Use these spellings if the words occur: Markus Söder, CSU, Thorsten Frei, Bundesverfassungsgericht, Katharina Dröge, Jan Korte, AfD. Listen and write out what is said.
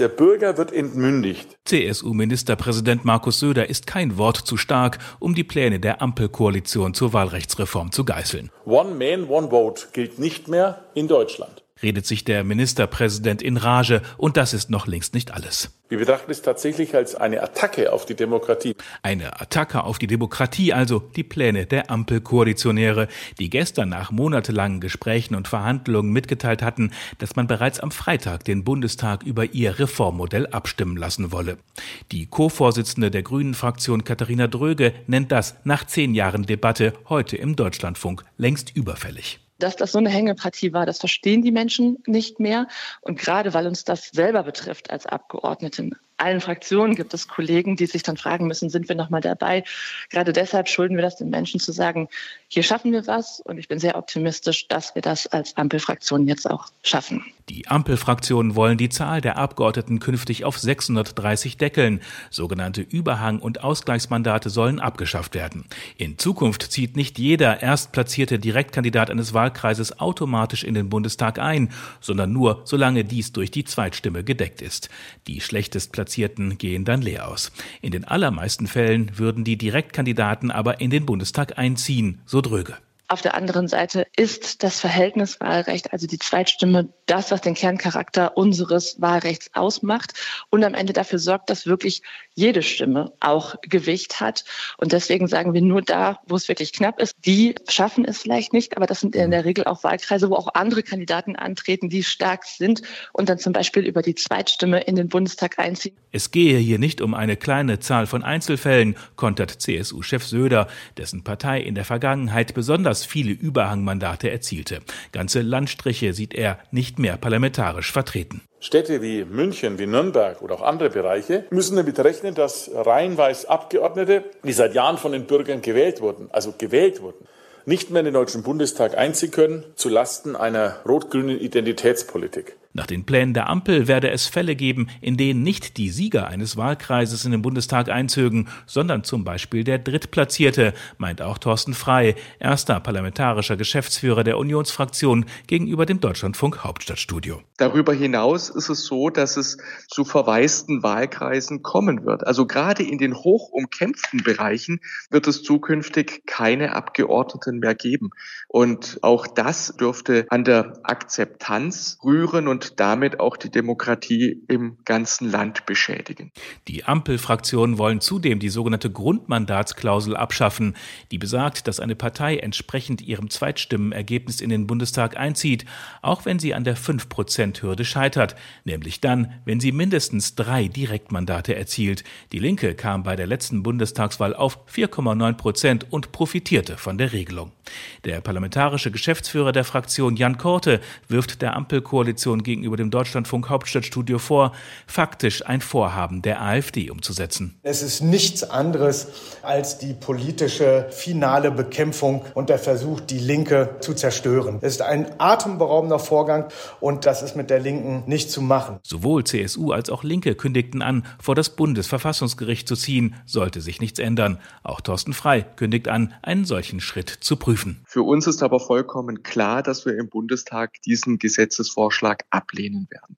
Der Bürger wird entmündigt. CSU-Ministerpräsident Markus Söder ist kein Wort zu stark, um die Pläne der Ampelkoalition zur Wahlrechtsreform zu geißeln. One man, one vote gilt nicht mehr in Deutschland. Redet sich der Ministerpräsident in Rage. Und das ist noch längst nicht alles. Wir betrachten es tatsächlich als eine Attacke auf die Demokratie. Eine Attacke auf die Demokratie, also die Pläne der Ampelkoalitionäre, die gestern nach monatelangen Gesprächen und Verhandlungen mitgeteilt hatten, dass man bereits am Freitag den Bundestag über ihr Reformmodell abstimmen lassen wolle. Die Co-Vorsitzende der Grünen-Fraktion Katharina Dröge nennt das nach 10 Jahren Debatte heute im Deutschlandfunk längst überfällig. Dass das so eine Hängepartie war, das verstehen die Menschen nicht mehr. Und gerade weil uns das selber betrifft als Abgeordnete. In allen Fraktionen gibt es Kollegen, die sich dann fragen müssen, sind wir noch mal dabei? Gerade deshalb schulden wir das den Menschen zu sagen, hier schaffen wir was. Und ich bin sehr optimistisch, dass wir das als Ampelfraktion jetzt auch schaffen. Die Ampelfraktionen wollen die Zahl der Abgeordneten künftig auf 630 deckeln. Sogenannte Überhang- und Ausgleichsmandate sollen abgeschafft werden. In Zukunft zieht nicht jeder erstplatzierte Direktkandidat eines Wahlkreises automatisch in den Bundestag ein, sondern nur, solange dies durch die Zweitstimme gedeckt ist. Die schlechtestplatzierten gehen dann leer aus. In den allermeisten Fällen würden die Direktkandidaten aber in den Bundestag einziehen, so Dröge. Auf der anderen Seite ist das Verhältniswahlrecht, also die Zweitstimme, das, was den Kerncharakter unseres Wahlrechts ausmacht und am Ende dafür sorgt, dass wirklich jede Stimme auch Gewicht hat. Und deswegen sagen wir nur da, wo es wirklich knapp ist, die schaffen es vielleicht nicht, aber das sind in der Regel auch Wahlkreise, wo auch andere Kandidaten antreten, die stark sind und dann zum Beispiel über die Zweitstimme in den Bundestag einziehen. Es gehe hier nicht um eine kleine Zahl von Einzelfällen, kontert CSU-Chef Söder, dessen Partei in der Vergangenheit besonders viele Überhangmandate erzielte. Ganze Landstriche sieht er nicht mehr parlamentarisch vertreten. Städte wie München, wie Nürnberg oder auch andere Bereiche müssen damit rechnen, dass reihenweise Abgeordnete, die seit Jahren von den Bürgern gewählt wurden, nicht mehr in den Deutschen Bundestag einziehen können, zulasten einer rot-grünen Identitätspolitik. Nach den Plänen der Ampel werde es Fälle geben, in denen nicht die Sieger eines Wahlkreises in den Bundestag einzögen, sondern zum Beispiel der Drittplatzierte, meint auch Thorsten Frei, erster parlamentarischer Geschäftsführer der Unionsfraktion gegenüber dem Deutschlandfunk Hauptstadtstudio. Darüber hinaus ist es so, dass es zu verwaisten Wahlkreisen kommen wird. Also gerade in den hoch umkämpften Bereichen wird es zukünftig keine Abgeordneten mehr geben. Und auch das dürfte an der Akzeptanz rühren und damit auch die Demokratie im ganzen Land beschädigen. Die Ampelfraktionen wollen zudem die sogenannte Grundmandatsklausel abschaffen, die besagt, dass eine Partei entsprechend ihrem Zweitstimmenergebnis in den Bundestag einzieht, auch wenn sie an der 5%-Hürde scheitert, nämlich dann, wenn sie mindestens 3 Direktmandate erzielt. Die Linke kam bei der letzten Bundestagswahl auf 4,9% und profitierte von der Regelung. Der parlamentarische Geschäftsführer der Fraktion Jan Korte wirft der Ampelkoalition gegenüber dem Deutschlandfunk Hauptstadtstudio vor, faktisch ein Vorhaben der AfD umzusetzen. Es ist nichts anderes als die politische finale Bekämpfung und der Versuch, die Linke zu zerstören. Es ist ein atemberaubender Vorgang und das ist mit der Linken nicht zu machen. Sowohl CSU als auch Linke kündigten an, vor das Bundesverfassungsgericht zu ziehen, sollte sich nichts ändern. Auch Thorsten Frei kündigt an, einen solchen Schritt zu prüfen. Für uns ist aber vollkommen klar, dass wir im Bundestag diesen Gesetzesvorschlag ablehnen werden.